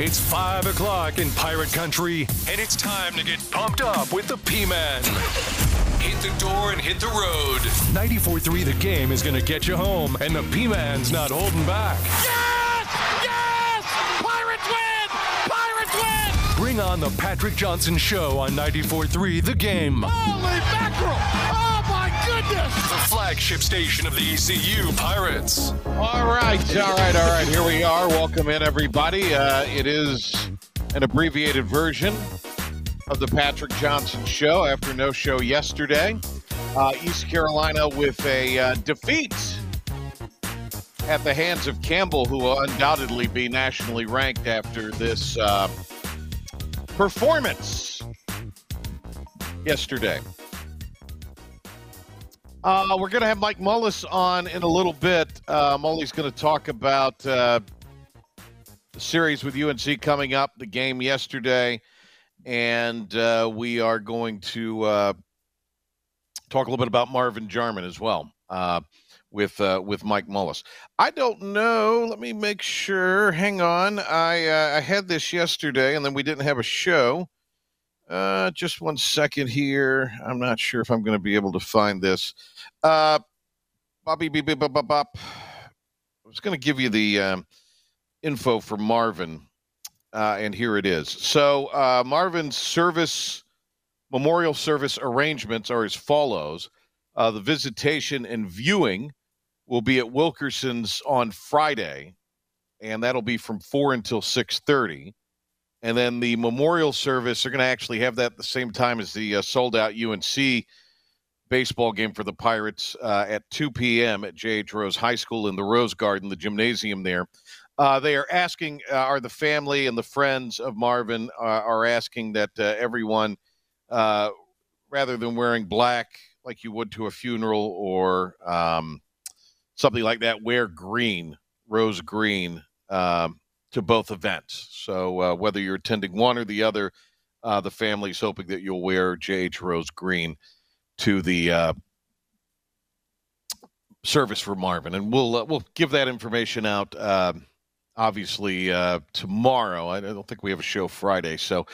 It's 5 o'clock in Pirate Country, and it's time to get pumped up with the P-Man. Hit the door and hit the road. 94.3 The Game is going to get you home, and the P-Man's not holding back. Yes! Yes! Pirates win! Pirates win! Bring on the Patrick Johnson Show on 94.3 The Game. Holy mackerel! Oh, my goodness! The flagship station of the ECU Pirates. All right. Here we are. Welcome in, everybody. It is an abbreviated version of the Patrick Johnson Show after no show yesterday. East Carolina with a defeat at the hands of Campbell, who will undoubtedly be nationally ranked after this performance yesterday. We're going to have Mike Mullis on in a little bit. Mully's going to talk about the series with UNC coming up, the game yesterday. And we are going to talk a little bit about Marvin Jarman as well with Mike Mullis. I don't know. Let me make sure. Hang on. I had this yesterday, and then we didn't have a show. Just one second here. I'm not sure if I'm going to be able to find this. I was going to give you the info for Marvin. And here it is. So Marvin's memorial service arrangements are as follows. The visitation and viewing will be at Wilkerson's on Friday, and that'll be from 4 until 6:30. And then the memorial service, they're going to actually have that at the same time as the sold-out UNC baseball game for the Pirates at 2 p.m. at J.H. Rose High School in the Rose Garden, the gymnasium there. They are asking, are the family and the friends of Marvin are asking that everyone, rather than wearing black like you would to a funeral or something like that, wear green, rose green, to both events. So whether you're attending one or the other, the family's hoping that you'll wear J.H. Rose green to the service for Marvin. And we'll give that information out obviously tomorrow. I don't think we have a show Friday, so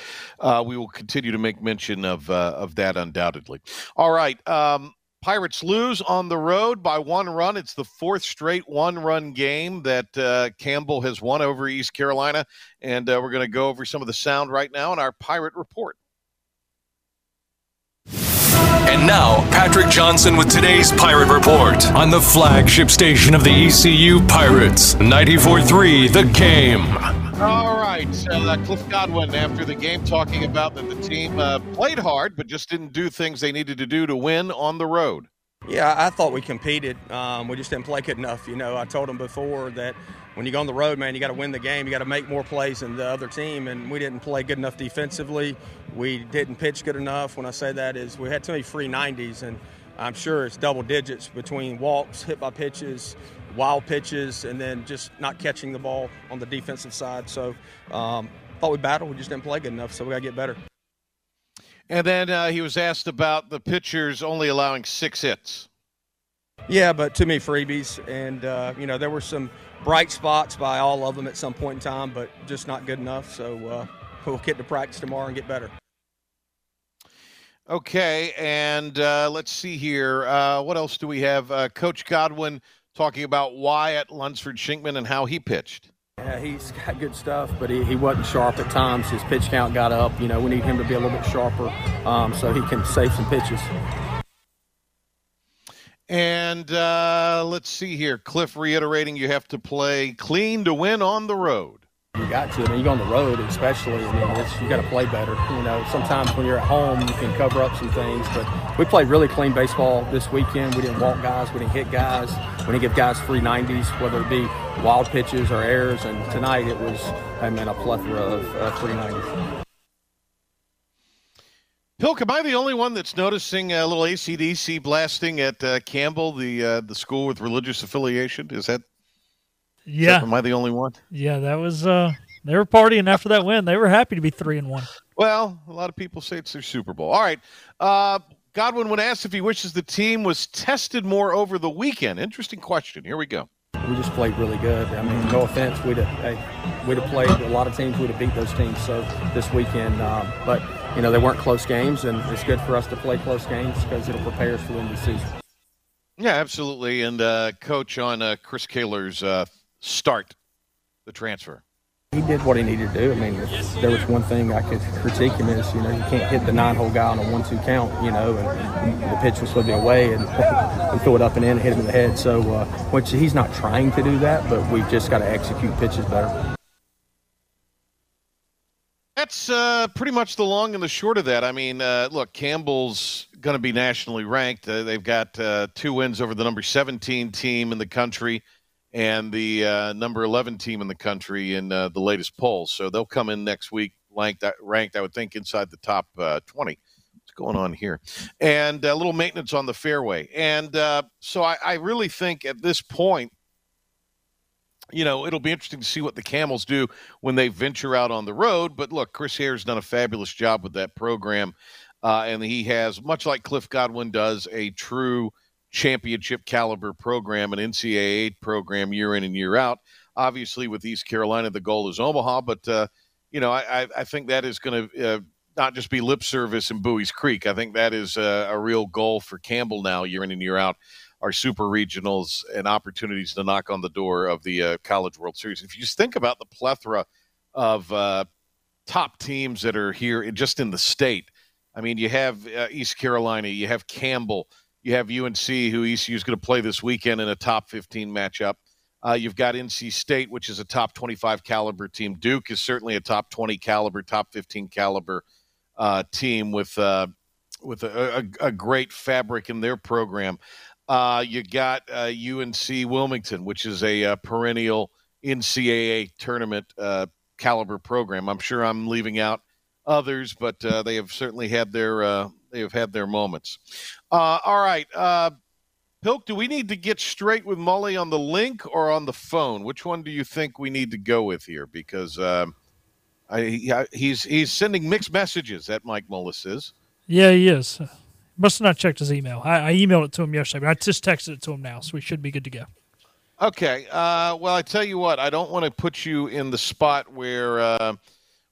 we will continue to make mention of that undoubtedly. All right, Pirates lose on the road by one run. It's the fourth straight one-run game that Campbell has won over East Carolina, and we're going to go over some of the sound right now in our Pirate Report. And now, Patrick Johnson with today's Pirate Report on the flagship station of the ECU Pirates, 94.3 The Game. All right, Cliff Godwin after the game talking about that the team played hard but just didn't do things they needed to do to win on the road. Yeah, I thought we competed. We just didn't play good enough. You know, I told them before that when you go on the road, man, you got to win the game. You got to make more plays than the other team, and we didn't play good enough defensively. We didn't pitch good enough. When I say that is we had too many free 90s, and I'm sure it's double digits between walks, hit by pitches, wild pitches, and then just not catching the ball on the defensive side. So I thought we battled. We just didn't play good enough, so we got to get better. And then he was asked about the pitchers only allowing 6 hits. Yeah, but too many freebies. And, you know, there were some bright spots by all of them at some point in time, but just not good enough. So we'll get to practice tomorrow and get better. Okay, and let's see here. What else do we have? Coach Godwin talking about Wyatt Lunsford-Shenkman and how he pitched. Yeah, he's got good stuff, but he wasn't sharp at times. His pitch count got up. You know, we need him to be a little bit sharper so he can save some pitches. And let's see here. Cliff reiterating you have to play clean to win on the road. You got to. I mean, you go on the road especially. I mean, you got to play better. You know, sometimes when you're at home, you can cover up some things. But we played really clean baseball this weekend. We didn't walk guys. We didn't hit guys. We didn't give guys free 90s, whether it be wild pitches or errors. And tonight it was, I mean, a plethora of free 90s. Pilk, am I the only one that's noticing a little AC/DC blasting at Campbell, the school with religious affiliation? Is that? Yeah. Am I the only one? Yeah, that was they were partying after that win. They were happy to be 3-1. Well, a lot of people say it's their Super Bowl. All right. Godwin, when asked if he wishes the team was tested more over the weekend, interesting question. Here we go. we just played really good. I mean, no offense, we'd have played a lot of teams, we'd have beat those teams. So this weekend, but you know, they weren't close games, and it's good for us to play close games because it'll prepare us for the end of the season. Yeah, absolutely. And Coach, on Chris Kaler's start, the transfer. He did what he needed to do. I mean, if there was one thing I could critique him is, you know, you can't hit the 9-hole guy on a 1-2 count, you know, and the pitch was slipping away and we threw it up and in and hit him in the head. So, which he's not trying to do that, but we've just got to execute pitches better. That's pretty much the long and the short of that. I mean, look, Campbell's going to be nationally ranked. They've got 2 wins over the number 17 team in the country and the number 11 team in the country in the latest polls. So they'll come in next week ranked, I would think, inside the top 20. What's going on here? And a little maintenance on the fairway. And so I really think at this point, you know, it'll be interesting to see what the Camels do when they venture out on the road. But, look, Chris Hare's done a fabulous job with that program, and he has, much like Cliff Godwin does, a true – championship caliber program, an NCAA program year in and year out. Obviously, with East Carolina, the goal is Omaha, but, you know, I think that is going to not just be lip service in Bowie's Creek. I think that is a real goal for Campbell now, year in and year out, our super regionals and opportunities to knock on the door of the College World Series. If you just think about the plethora of top teams that are here just in the state, I mean, you have East Carolina, you have Campbell, you have UNC, who ECU is going to play this weekend in a top 15 matchup. You've got NC State, which is a top 25 caliber team. Duke is certainly a top 20 caliber, top 15 caliber team with a great fabric in their program. You got UNC Wilmington, which is a perennial NCAA tournament caliber program. I'm sure I'm leaving out others, but they have certainly had their moments. All right. Pilk, do we need to get straight with Mully on the link or on the phone? Which one do you think we need to go with here? Because he's sending mixed messages, that Mike Mullis is. Yeah, he is. Must have not checked his email. I emailed it to him yesterday, but I just texted it to him now, so we should be good to go. Okay. Well, I tell you what, I don't want to put you in the spot where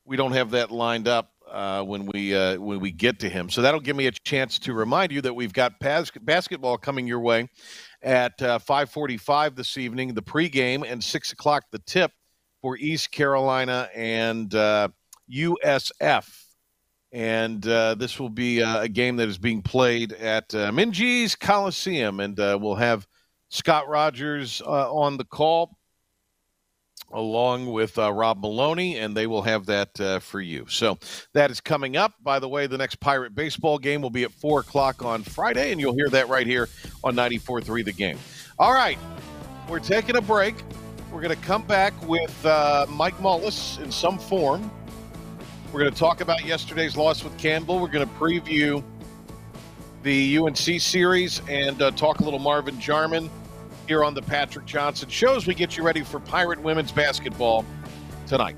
we don't have that lined up. When we get to him. So that'll give me a chance to remind you that we've got basketball coming your way at 5:45 this evening, the pregame, and 6 o'clock the tip for East Carolina and USF. And this will be a game that is being played at Mingee's Coliseum, and we'll have Scott Rogers on the call, along with Rob Maloney, and they will have that for you. So that is coming up. By the way, the next Pirate baseball game will be at 4 o'clock on Friday, and you'll hear that right here on 94.3 The Game. All right, we're taking a break. We're going to come back with Mike Mullis in some form. We're going to talk about yesterday's loss with Campbell. We're going to preview the UNC series and talk a little Marvin Jarman here on the Patrick Johnson Show as we get you ready for Pirate women's basketball tonight.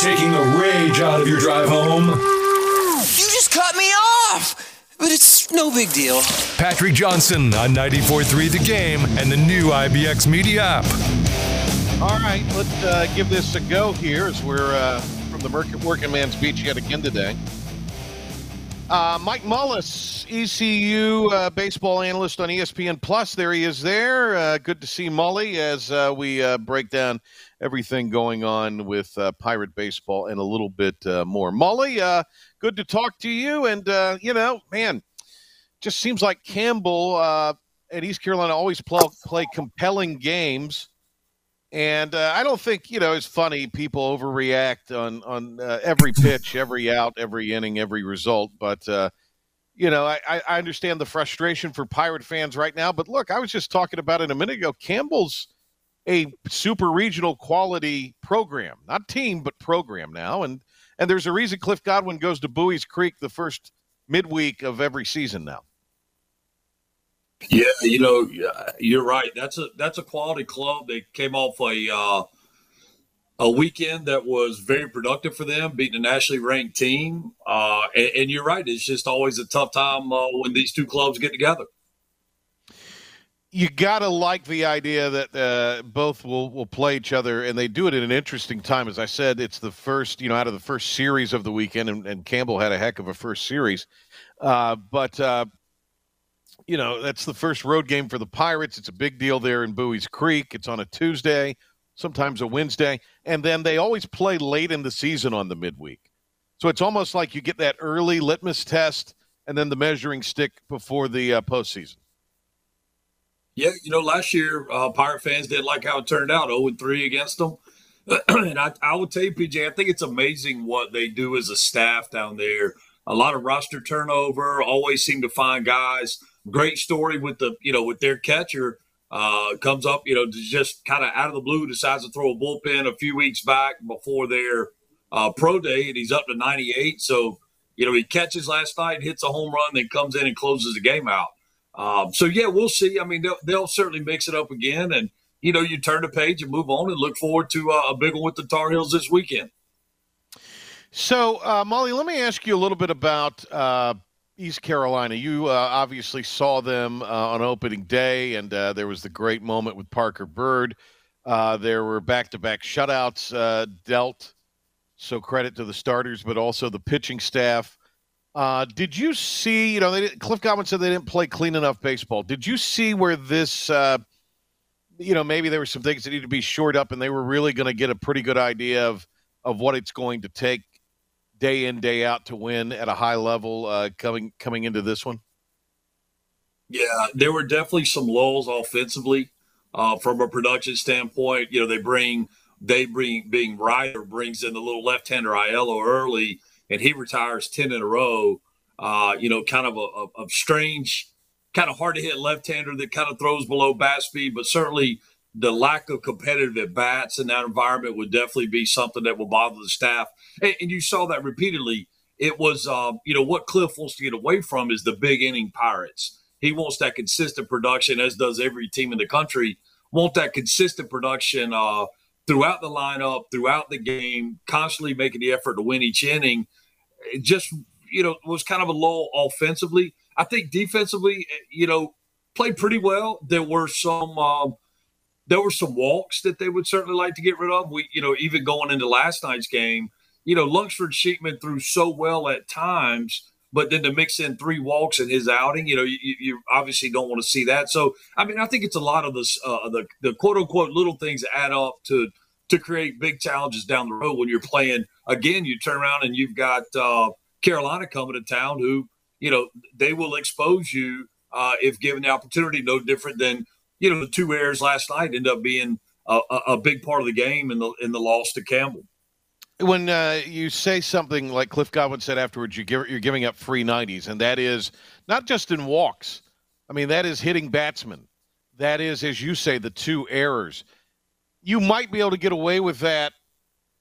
Taking the rage out of your drive home. You just cut me off, but it's no big deal. Patrick Johnson on 94.3 The Game and the new IBX Media app. All right, let's give this a go here as we're from the Working Man's Beach yet again today. Mike Mullis, ECU baseball analyst on ESPN Plus. There he is there. Good to see Mully as we break down everything going on with Pirate baseball and a little bit more. Mully, good to talk to you. And, you know, man, just seems like Campbell at East Carolina always play compelling games. And I don't think, you know, it's funny, people overreact on every pitch, every out, every inning, every result. But, you know, I understand the frustration for Pirate fans right now. But, look, I was just talking about it a minute ago. Campbell's a super regional quality program, not team, but program now. And there's a reason Cliff Godwin goes to Bowie's Creek the first midweek of every season now. Yeah, you know, you're right. That's a quality club. They came off a a weekend that was very productive for them, beating a nationally ranked team. And you're right, it's just always a tough time when these two clubs get together. You got to like the idea that both will play each other, and they do it at an interesting time. As I said, it's the first, out of the first series of the weekend, and Campbell had a heck of a first series. But that's the first road game for the Pirates. It's a big deal there in Bowie's Creek. It's on a Tuesday, sometimes a Wednesday, and then they always play late in the season on the midweek. So it's almost like you get that early litmus test and then the measuring stick before the postseason. Yeah, last year, Pirate fans didn't like how it turned out, 0-3 against them. And I would tell you, PJ, I think it's amazing what they do as a staff down there. A lot of roster turnover, always seem to find guys. Great story with with their catcher comes up, just kind of out of the blue, decides to throw a bullpen a few weeks back before their pro day, and he's up to 98. So, he catches last night, hits a home run, then comes in and closes the game out. So, we'll see. I mean, they'll certainly mix it up again. And, you turn the page and move on and look forward to a big one with the Tar Heels this weekend. So, Molly, let me ask you a little bit about East Carolina. You obviously saw them on opening day, and there was the great moment with Parker Bird. There were back-to-back shutouts dealt, so credit to the starters, but also the pitching staff. Did you see, Cliff Godwin said they didn't play clean enough baseball. Did you see where this, maybe there were some things that needed to be shored up, and they were really going to get a pretty good idea of what it's going to take day in, day out to win at a high level coming into this one? Yeah, there were definitely some lulls offensively from a production standpoint. They bring Rider brings in the little left-hander Aiello early, and he retires 10 in a row, kind of a strange, kind of hard-to-hit left-hander that kind of throws below bat speed, but certainly the lack of competitive at-bats in that environment would definitely be something that will bother the staff. And you saw that repeatedly. It was, what Cliff wants to get away from is the big-inning Pirates. He wants that consistent production, as does every team in the country, want that consistent production throughout the lineup, throughout the game, constantly making the effort to win each inning. It just, was kind of a lull offensively. I think defensively, played pretty well. There were some walks that they would certainly like to get rid of. We, even going into last night's game, Lunsford-Shenkman threw so well at times, but then to mix in 3 walks in his outing, you obviously don't want to see that. So, I mean, I think it's a lot of this, the quote-unquote little things add up to create big challenges down the road when you're playing. Again, you turn around and you've got Carolina coming to town who, they will expose you if given the opportunity, no different than, the 2 errors last night end up being a big part of the game in the loss to Campbell. When you say something like Cliff Godwin said afterwards, you're giving up free 90s, and that is not just in walks. I mean, that is hitting batsmen. That is, as you say, the 2 errors. You might be able to get away with that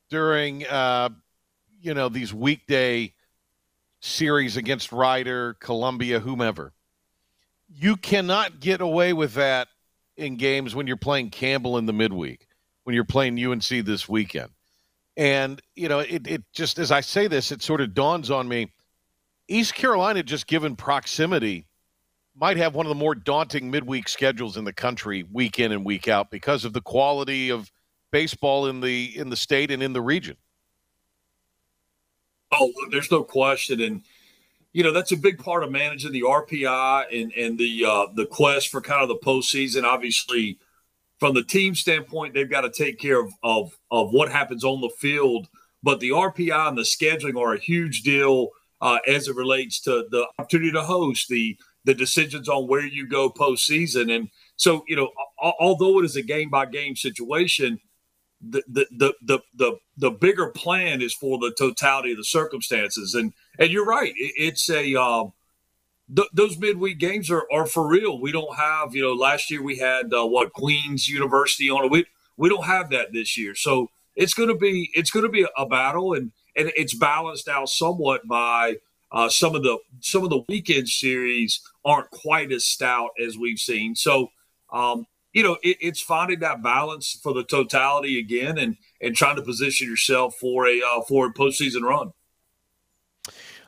during, these weekday series against Rider, Columbia, whomever. You cannot get away with that in games when you're playing Campbell in the midweek, when you're playing UNC this weekend. And, it just, as I say this, it sort of dawns on me, East Carolina, just given proximity, might have one of the more daunting midweek schedules in the country, week in and week out, because of the quality of baseball in the state and in the region. Oh, there's no question, and that's a big part of managing the RPI and the quest for kind of the postseason. Obviously, from the team standpoint, they've got to take care of what happens on the field, but the RPI and the scheduling are a huge deal as it relates to the opportunity to host the decisions on where you go postseason. And so, although it is a game-by-game situation, the bigger plan is for the totality of the circumstances. And you're right. It's a those midweek games are for real. We don't have, last year we had, Queens University on it. We don't have that this year. So it's going to be a battle, and it's balanced out somewhat by – some of the weekend series aren't quite as stout as we've seen. So, you know, it's finding that balance for the totality again, and trying to position yourself for a postseason run.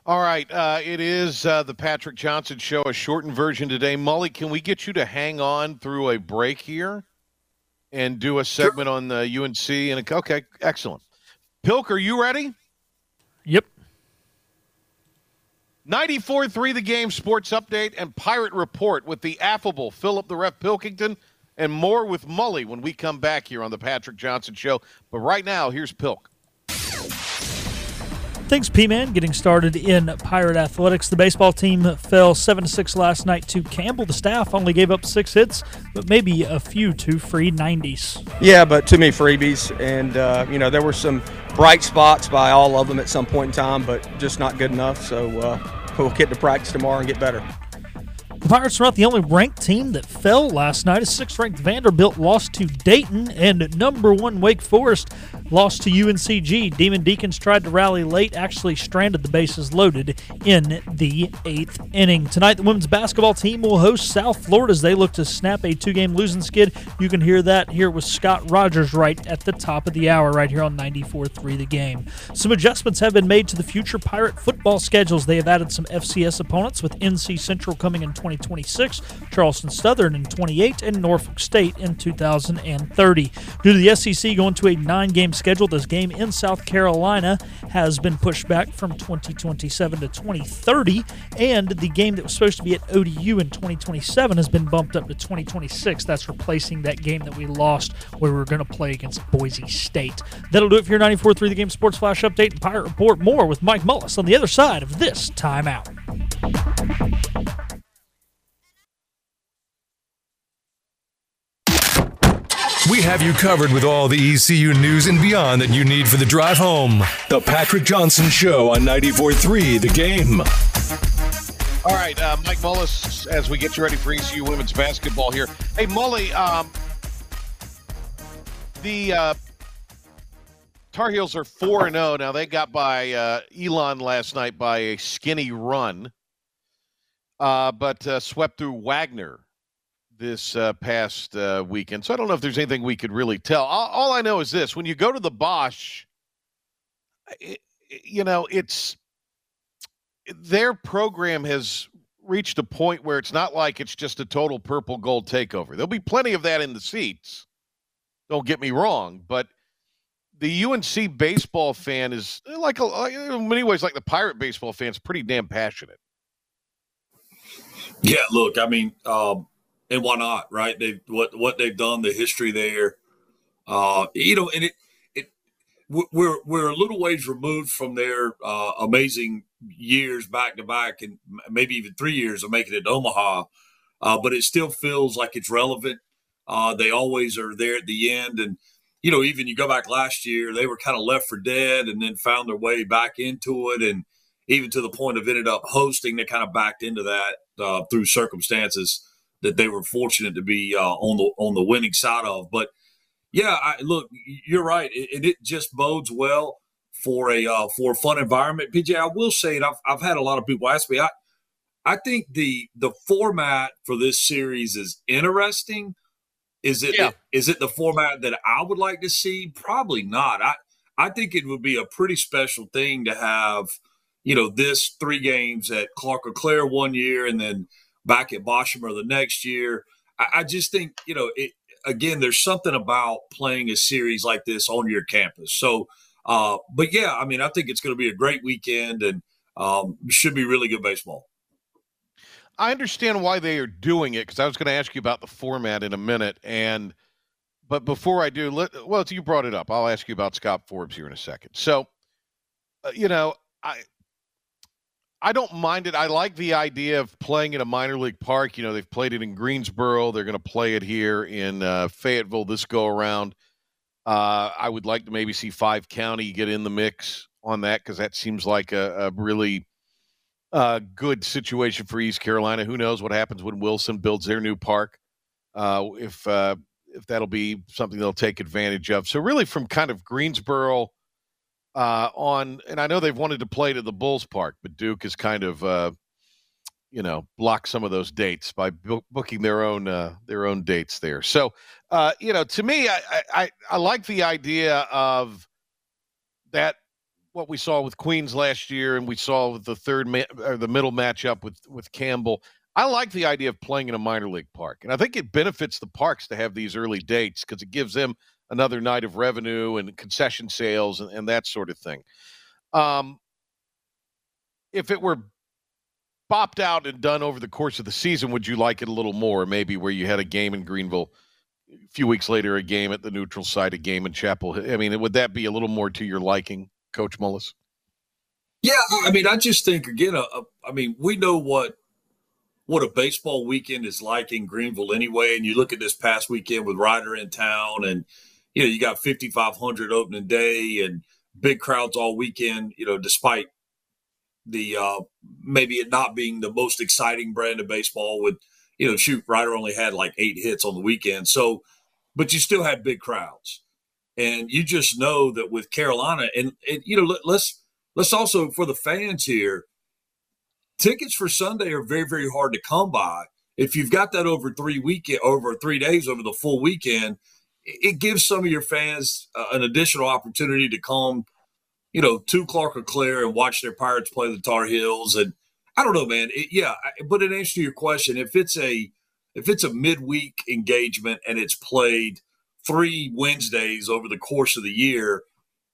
All right, it is the Patrick Johnson Show, a shortened version today. Mully, can we get you to hang on through a break here and do a segment on the UNC? And okay, excellent. Pilk, are you ready? Yep. 94.3 The Game Sports Update and Pirate Report with the affable Philip the Ref Pilkington, and more with Mully when we come back here on the Patrick Johnson Show. But right now, here's Pilk. Thanks, P-Man. Getting started in Pirate Athletics. The baseball team fell 7-6 last night to Campbell. The staff only gave up 6 hits, but maybe a few too free 90s. Yeah, but too many freebies. And, you know, there were some bright spots by all of them at some point in time, but just not good enough. So we'll get to practice tomorrow and get better. The Pirates are not the only ranked team that fell last night. A 6th-ranked Vanderbilt lost to Dayton, and No. 1 Wake Forest lost to UNCG. Demon Deacons tried to rally late, actually stranded the bases loaded in the 8th inning. Tonight, the women's basketball team will host South Florida as they look to snap a 2-game losing skid. You can hear that here with Scott Rogers right at the top of the hour right here on 94.3 The Game. Some adjustments have been made to the future Pirate football schedules. They have added some FCS opponents, with NC Central coming in 2026, Charleston Southern in 28, and Norfolk State in 2030. Due to the SEC going to a 9-game schedule, this game in South Carolina has been pushed back from 2027 to 2030, and the game that was supposed to be at ODU in 2027 has been bumped up to 2026. That's replacing that game that we lost where we were going to play against Boise State. That'll do it for your 94.3 The Game Sports Flash Update and Pirate Report. More with Mike Mullis on the other side of this timeout. We have you covered with all the ECU news and beyond that you need for the drive home. The Patrick Johnson Show on 94.3 The Game. All right, Mike Mullis, as we get you ready for ECU women's basketball here. Hey, Mully, the Tar Heels are 4-0 now. They got by Elon last night by a skinny run, but swept through Wagner this past weekend. So I don't know if there's anything we could really tell. All I know is this: when you go to the Bosch, it's their program has reached a point where it's not like it's just a total purple gold takeover. There'll be plenty of that in the seats, don't get me wrong, but the UNC baseball fan is in many ways like the Pirate baseball fan's pretty damn passionate. Yeah, look, I mean, and why not, right? What they've done, the history there, and we're a little ways removed from their amazing years back to back, and maybe even 3 years of making it to Omaha, but it still feels like it's relevant. They always are there at the end, and even you go back last year, they were kind of left for dead, and then found their way back into it, and even to the point of ended up hosting. They kind of backed into that through circumstances that they were fortunate to be on the winning side of. But yeah, look, you're right, and it just bodes well for a fun environment. PJ, I will say, and I've had a lot of people ask me, I think the format for this series is interesting. Is it the format that I would like to see? Probably not. I think it would be a pretty special thing to have, this 3 games at Clark-LeClair one year and then back at Bossimer the next year. I just think, there's something about playing a series like this on your campus. So, but yeah, I mean, I think it's going to be a great weekend and should be really good baseball. I understand why they are doing it, because I was going to ask you about the format in a minute. But before I do, you brought it up. I'll ask you about Scott Forbes here in a second. So, I don't mind it. I like the idea of playing in a minor league park. They've played it in Greensboro. They're going to play it here in Fayetteville this go around. I would like to maybe see 5 County get in the mix on that, because that seems like a really good situation for East Carolina. Who knows what happens when Wilson builds their new park, if that'll be something they'll take advantage of. So really from kind of Greensboro and I know they've wanted to play to the Bulls Park, but Duke has kind of you know, block some of those dates by booking their own dates there. So, you know, to me, I like the idea of that, what we saw with Queens last year, and we saw with the the middle matchup with Campbell. I like the idea of playing in a minor league park, and I think it benefits the parks to have these early dates because it gives them another night of revenue and concession sales and that sort of thing. If it were bopped out and done over the course of the season, would you like it a little more? Maybe where you had a game in Greenville, a few weeks later, a game at the neutral site, a game in Chapel Hill. I mean, would that be a little more to your liking, Coach Mullis? Yeah, I mean, I just think, again, I mean, we know what a baseball weekend is like in Greenville anyway, and you look at this past weekend with Rider in town, and, you know, you got 5,500 opening day and big crowds all weekend, you know, despite the maybe it not being the most exciting brand of baseball with, you know, shoot, Rider only had like 8 hits on the weekend. So, but you still had big crowds. And you just know that with Carolina, and you know, let's also, for the fans here, tickets for Sunday are very, very hard to come by. If you've got that over 3 days, over the full weekend, it gives some of your fans an additional opportunity to come, you know, to Clark-LeClair and watch their Pirates play the Tar Heels. And I don't know, man. But in answer to your question, if it's a midweek engagement and it's played 3 Wednesdays over the course of the year,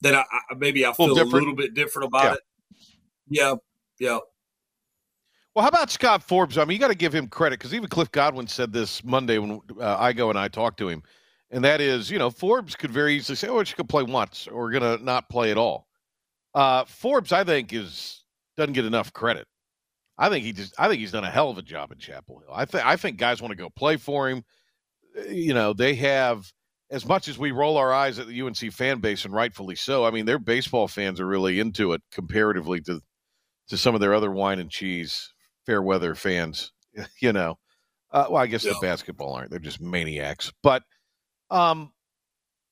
then I feel a little bit different about it. Yeah. Well, how about Scott Forbes? I mean, you got to give him credit, because even Cliff Godwin said this Monday when Aiello and I talked to him, and that is, you know, Forbes could very easily say, oh, she could play once, or we're going to not play at all. Forbes, I think, doesn't get enough credit. I think he's done a hell of a job in Chapel Hill. I think guys want to go play for him. You know, they have, as much as we roll our eyes at the UNC fan base, and rightfully so, I mean, their baseball fans are really into it comparatively to some of their other wine and cheese fair weather fans, you know. Well, I guess the basketball aren't. They're just maniacs. But,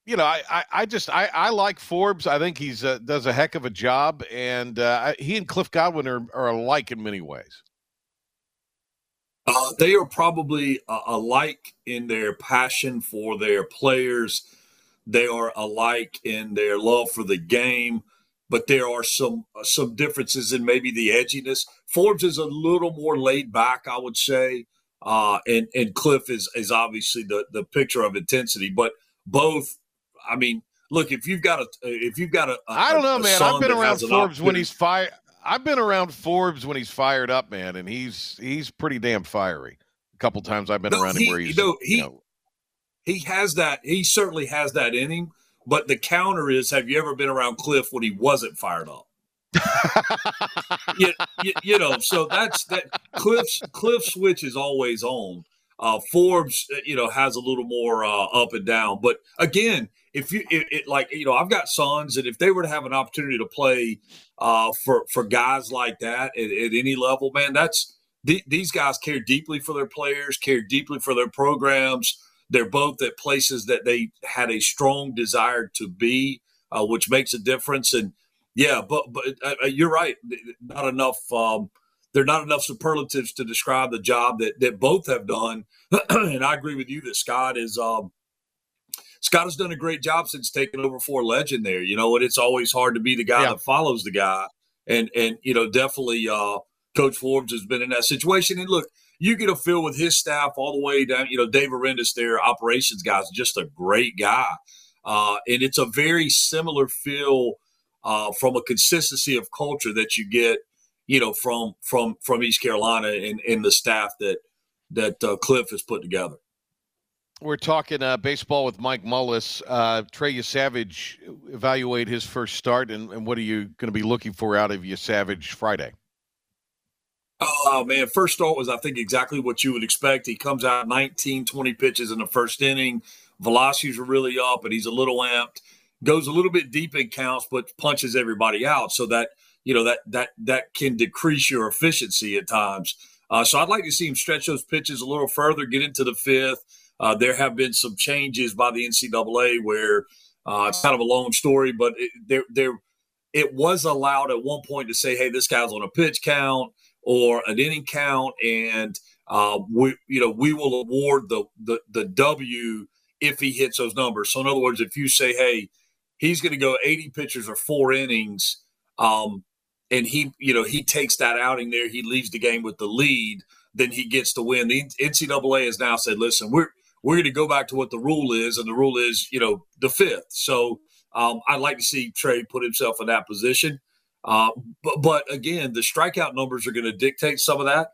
you know, I like Forbes. I think he's does a heck of a job, and he and Cliff Godwin are alike in many ways. They are probably alike in their passion for their players. They are alike in their love for the game, but there are some differences in maybe the edginess. Forbes is a little more laid back, I would say, and Cliff is obviously the picture of intensity. But both, I mean, look, if you've got a I don't know, man. I've been around Forbes when he's fired. I've been around Forbes when he's fired up, man, and he's pretty damn fiery. A couple times I've been around him where he's he has that. He certainly has that in him. But the counter is: have you ever been around Cliff when he wasn't fired up? You know, so that's that. Cliff switch is always on. Forbes, you know, has a little more up and down. But again, I've got sons, and if they were to have an opportunity to play for guys like that at any level, man, that's these guys care deeply for their players, care deeply for their programs. They're both at places that they had a strong desire to be, which makes a difference. And yeah, but you're right. Not enough. There are not enough superlatives to describe the job that both have done. And I agree with you that Scott has done a great job since taking over for legend there, you know, and it's always hard to be the guy that follows the guy. And, you know, definitely Coach Forbes has been in that situation. And look, you get a feel with his staff all the way down, you know, Dave Arendis, their operations guy, is just a great guy. And it's a very similar feel from a consistency of culture that you get, you know, from East Carolina and the staff that Cliff has put together. We're talking baseball with Mike Mullis. Trey Usavage, evaluate his first start, and what are you going to be looking for out of Usavage Friday? Oh, man, first start was, I think, exactly what you would expect. He comes out 19, 20 pitches in the first inning. Velocities are really up, and he's a little amped. Goes a little bit deep in counts, but punches everybody out, so that – you know, that can decrease your efficiency at times. So I'd like to see him stretch those pitches a little further, get into the fifth. There have been some changes by the NCAA where it's kind of a long story, but it was allowed at one point to say, hey, this guy's on a pitch count. or an inning count, and we will award the W if he hits those numbers. So in other words, if you say, hey, he's going to go 80 pitches or 4 innings, and he takes that outing there, he leaves the game with the lead, then he gets the win. The NCAA has now said, listen, we're going to go back to what the rule is, and the rule is, the fifth. So I'd like to see Trey put himself in that position. But again, the strikeout numbers are going to dictate some of that.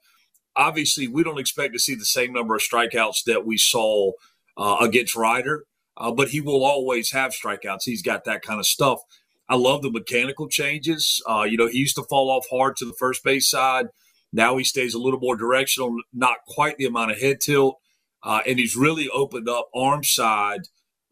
Obviously, we don't expect to see the same number of strikeouts that we saw against Rider, but he will always have strikeouts. He's got that kind of stuff. I love the mechanical changes. He used to fall off hard to the first base side. Now he stays a little more directional, not quite the amount of head tilt. And he's really opened up arm side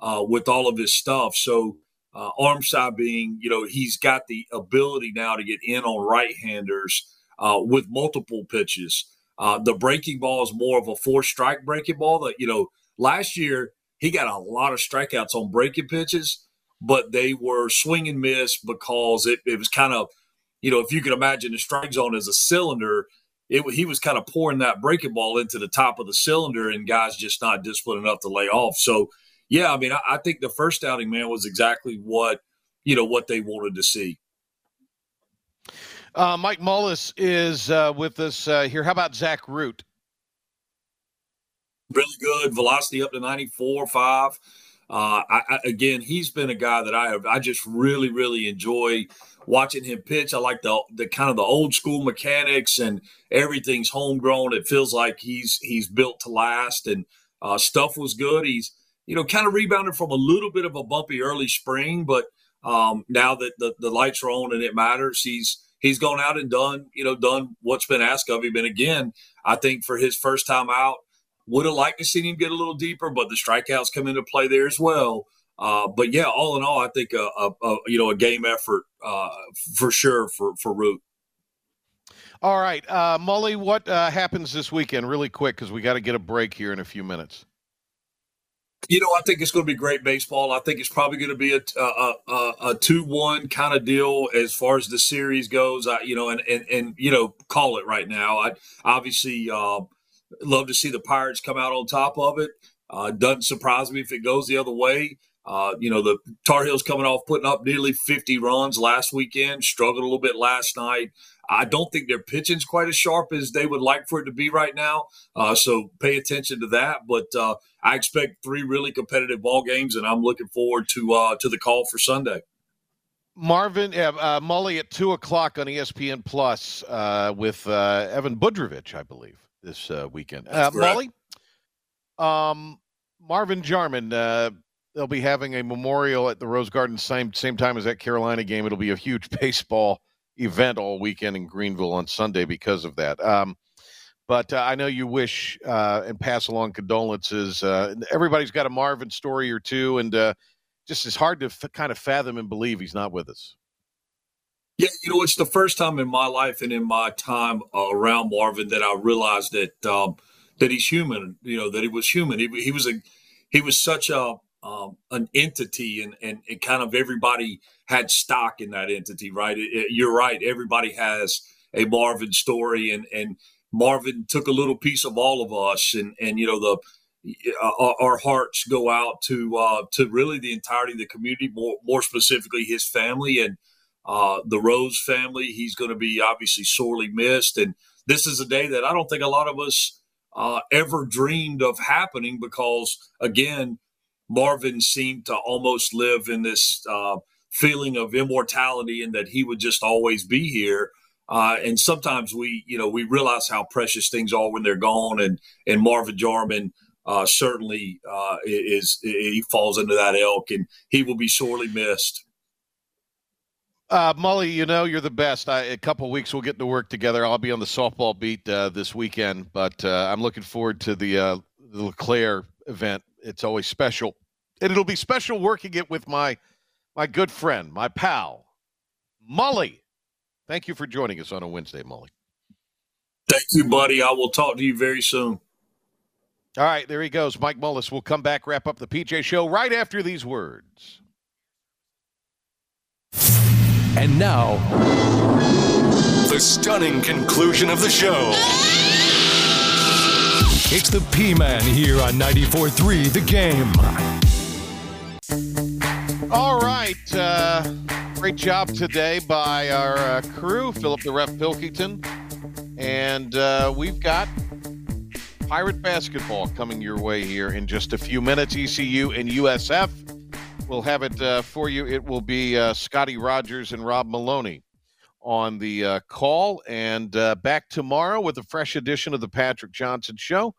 with all of his stuff. So arm side being, he's got the ability now to get in on right-handers with multiple pitches. The breaking ball is more of a four-strike breaking ball. That, last year he got a lot of strikeouts on breaking pitches, but they were swing and miss because it was kind of, if you can imagine the strike zone as a cylinder, he was kind of pouring that breaking ball into the top of the cylinder and guys just not disciplined enough to lay off. So, yeah, I mean, I think the first outing, man, was exactly what, what they wanted to see. Mike Mullis is with us here. How about Zach Root? Really good. Velocity up to 94.5. Again, he's been a guy that I just really, really enjoy watching him pitch. I like the kind of the old school mechanics, and everything's homegrown. It feels like he's built to last, and stuff was good. He's, kind of rebounded from a little bit of a bumpy early spring, but now that the lights are on and it matters, he's gone out and done what's been asked of him. And again, I think for his first time out, would have liked to see him get a little deeper, but the strikeouts come into play there as well. But yeah, all in all, I think a game effort for sure for Root. All right, Mully, what happens this weekend? Really quick, because we got to get a break here in a few minutes. I think it's going to be great baseball. I think it's probably going to be a 2-1 kind of deal as far as the series goes. And call it right now. I obviously. Love to see the Pirates come out on top of it. Doesn't surprise me if it goes the other way. The Tar Heels coming off putting up nearly 50 runs last weekend, struggled a little bit last night. I don't think their pitching's quite as sharp as they would like for it to be right now. So pay attention to that. But I expect 3 really competitive ball games, and I'm looking forward to the call for Sunday. Marvin Mully at 2:00 on ESPN Plus with Evan Budrovich, I believe. This weekend. Mully, Marvin Jarman, they'll be having a memorial at the Rose Garden same time as that Carolina game. It'll be a huge baseball event all weekend in Greenville on Sunday because of that. But I know you wish and pass along condolences. Everybody's got a Marvin story or two, and just it's hard to kind of fathom and believe he's not with us. Yeah, it's the first time in my life and in my time around Marvin that I realized that that he's human. That he was human. He was such an entity, and kind of everybody had stock in that entity, right? You're right. Everybody has a Marvin story, and Marvin took a little piece of all of us, our hearts go out to really the entirety of the community, more specifically his family and. The Rose family, he's going to be obviously sorely missed. And this is a day that I don't think a lot of us ever dreamed of happening because, again, Marvin seemed to almost live in this feeling of immortality and that he would just always be here. And sometimes we realize how precious things are when they're gone. And Marvin Jarman certainly he falls into that ilk, and he will be sorely missed. Mully, you're the best. A couple of weeks we'll get to work together. I'll be on the softball beat this weekend, but I'm looking forward to the LeClair event. It's always special, and it'll be special working it with my good friend, my pal, Mully. Thank you for joining us on a Wednesday, Mully. Thank you, buddy. I will talk to you very soon. All right, there he goes, Mike Mullis. We'll come back, wrap up the PJ Show right after these words. And now, the stunning conclusion of the show. It's the P-Man here on 94.3 The Game. All right. Great job today by our crew, Philip the Ref Pilkington. And we've got Pirate basketball coming your way here in just a few minutes. ECU and USF. We'll have it for you. It will be Scotty Rogers and Rob Maloney on the call, and back tomorrow with a fresh edition of the Patrick Johnson Show.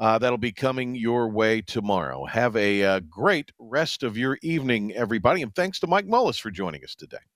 That'll be coming your way tomorrow. Have a great rest of your evening, everybody, and thanks to Mike Mullis for joining us today.